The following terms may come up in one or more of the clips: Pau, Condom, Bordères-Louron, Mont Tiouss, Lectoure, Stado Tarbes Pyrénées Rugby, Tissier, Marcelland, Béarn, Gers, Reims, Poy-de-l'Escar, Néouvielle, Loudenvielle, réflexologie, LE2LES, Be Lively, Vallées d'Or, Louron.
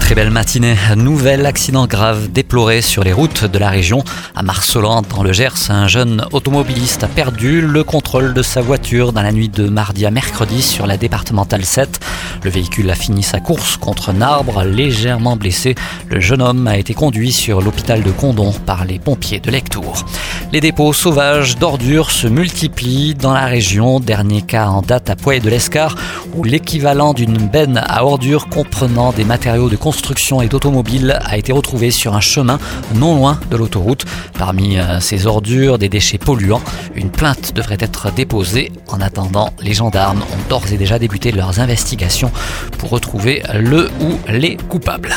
Très belle matinée. Nouvel accident grave déploré sur les routes de la région. À Marcelland, dans le Gers, un jeune automobiliste a perdu le contrôle de sa voiture dans la nuit de mardi à mercredi sur la départementale 7. Le véhicule a fini sa course contre un arbre, légèrement blessé. Le jeune homme a été conduit sur l'hôpital de Condom par les pompiers de Lectoure. Les dépôts sauvages d'ordures se multiplient dans la région. Dernier cas en date à Poy-de-l'Escar, où l'équivalent d'une benne à ordures comprenant des matériaux de construction et d'automobile a été retrouvé sur un chemin non loin de l'autoroute. Parmi ces ordures, des déchets polluants. Une plainte devrait être déposée. En attendant, les gendarmes ont d'ores et déjà débuté leurs investigations pour retrouver le ou les coupables.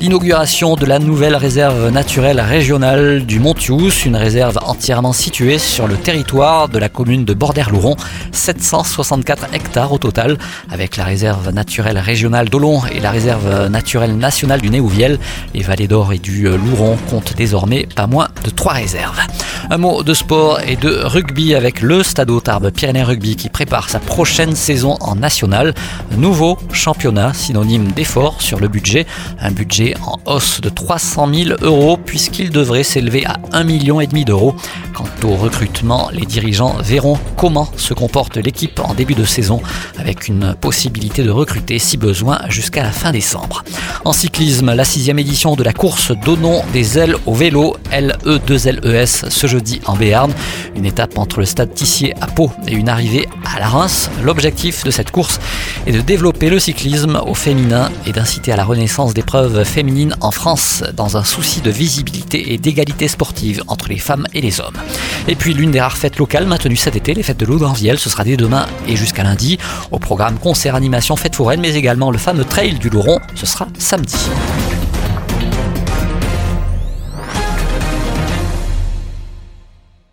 L'inauguration de la nouvelle réserve naturelle régionale du Mont Tiouss, une réserve entièrement située sur le territoire de la commune de Bordères-Louron, 764 hectares au total, avec la réserve naturelle régionale d'Olon et la réserve naturelle nationale du Néouvielle. Les Vallées d'Or et du Louron comptent désormais pas moins de 3 réserves. Un mot de sport et de rugby avec le Stado Tarbes Pyrénées Rugby qui prépare sa prochaine saison en national. Nouveau championnat, synonyme d'effort sur le budget. Un budget en hausse de 300 000 € puisqu'il devrait s'élever à 1,5 million d'euros. Quant au recrutement, les dirigeants verront comment se comporte l'équipe en début de saison avec une possibilité de recruter si besoin jusqu'à la fin décembre. En cyclisme, la 6e édition de la course Donnons des ailes au vélo, LE2LES, ce jeudi en Béarn. Une étape entre le stade Tissier à Pau et une arrivée à la Reims. L'objectif de cette course est de développer le cyclisme au féminin et d'inciter à la renaissance d'épreuves féminines en France dans un souci de visibilité et d'égalité sportive entre les femmes et les hommes. Et puis l'une des rares fêtes locales maintenues cet été, les fêtes de Loudenvielle, ce sera dès demain et jusqu'à lundi. Au programme concert, animation, fête foraine, mais également le fameux trail du Louron, ce sera samedi.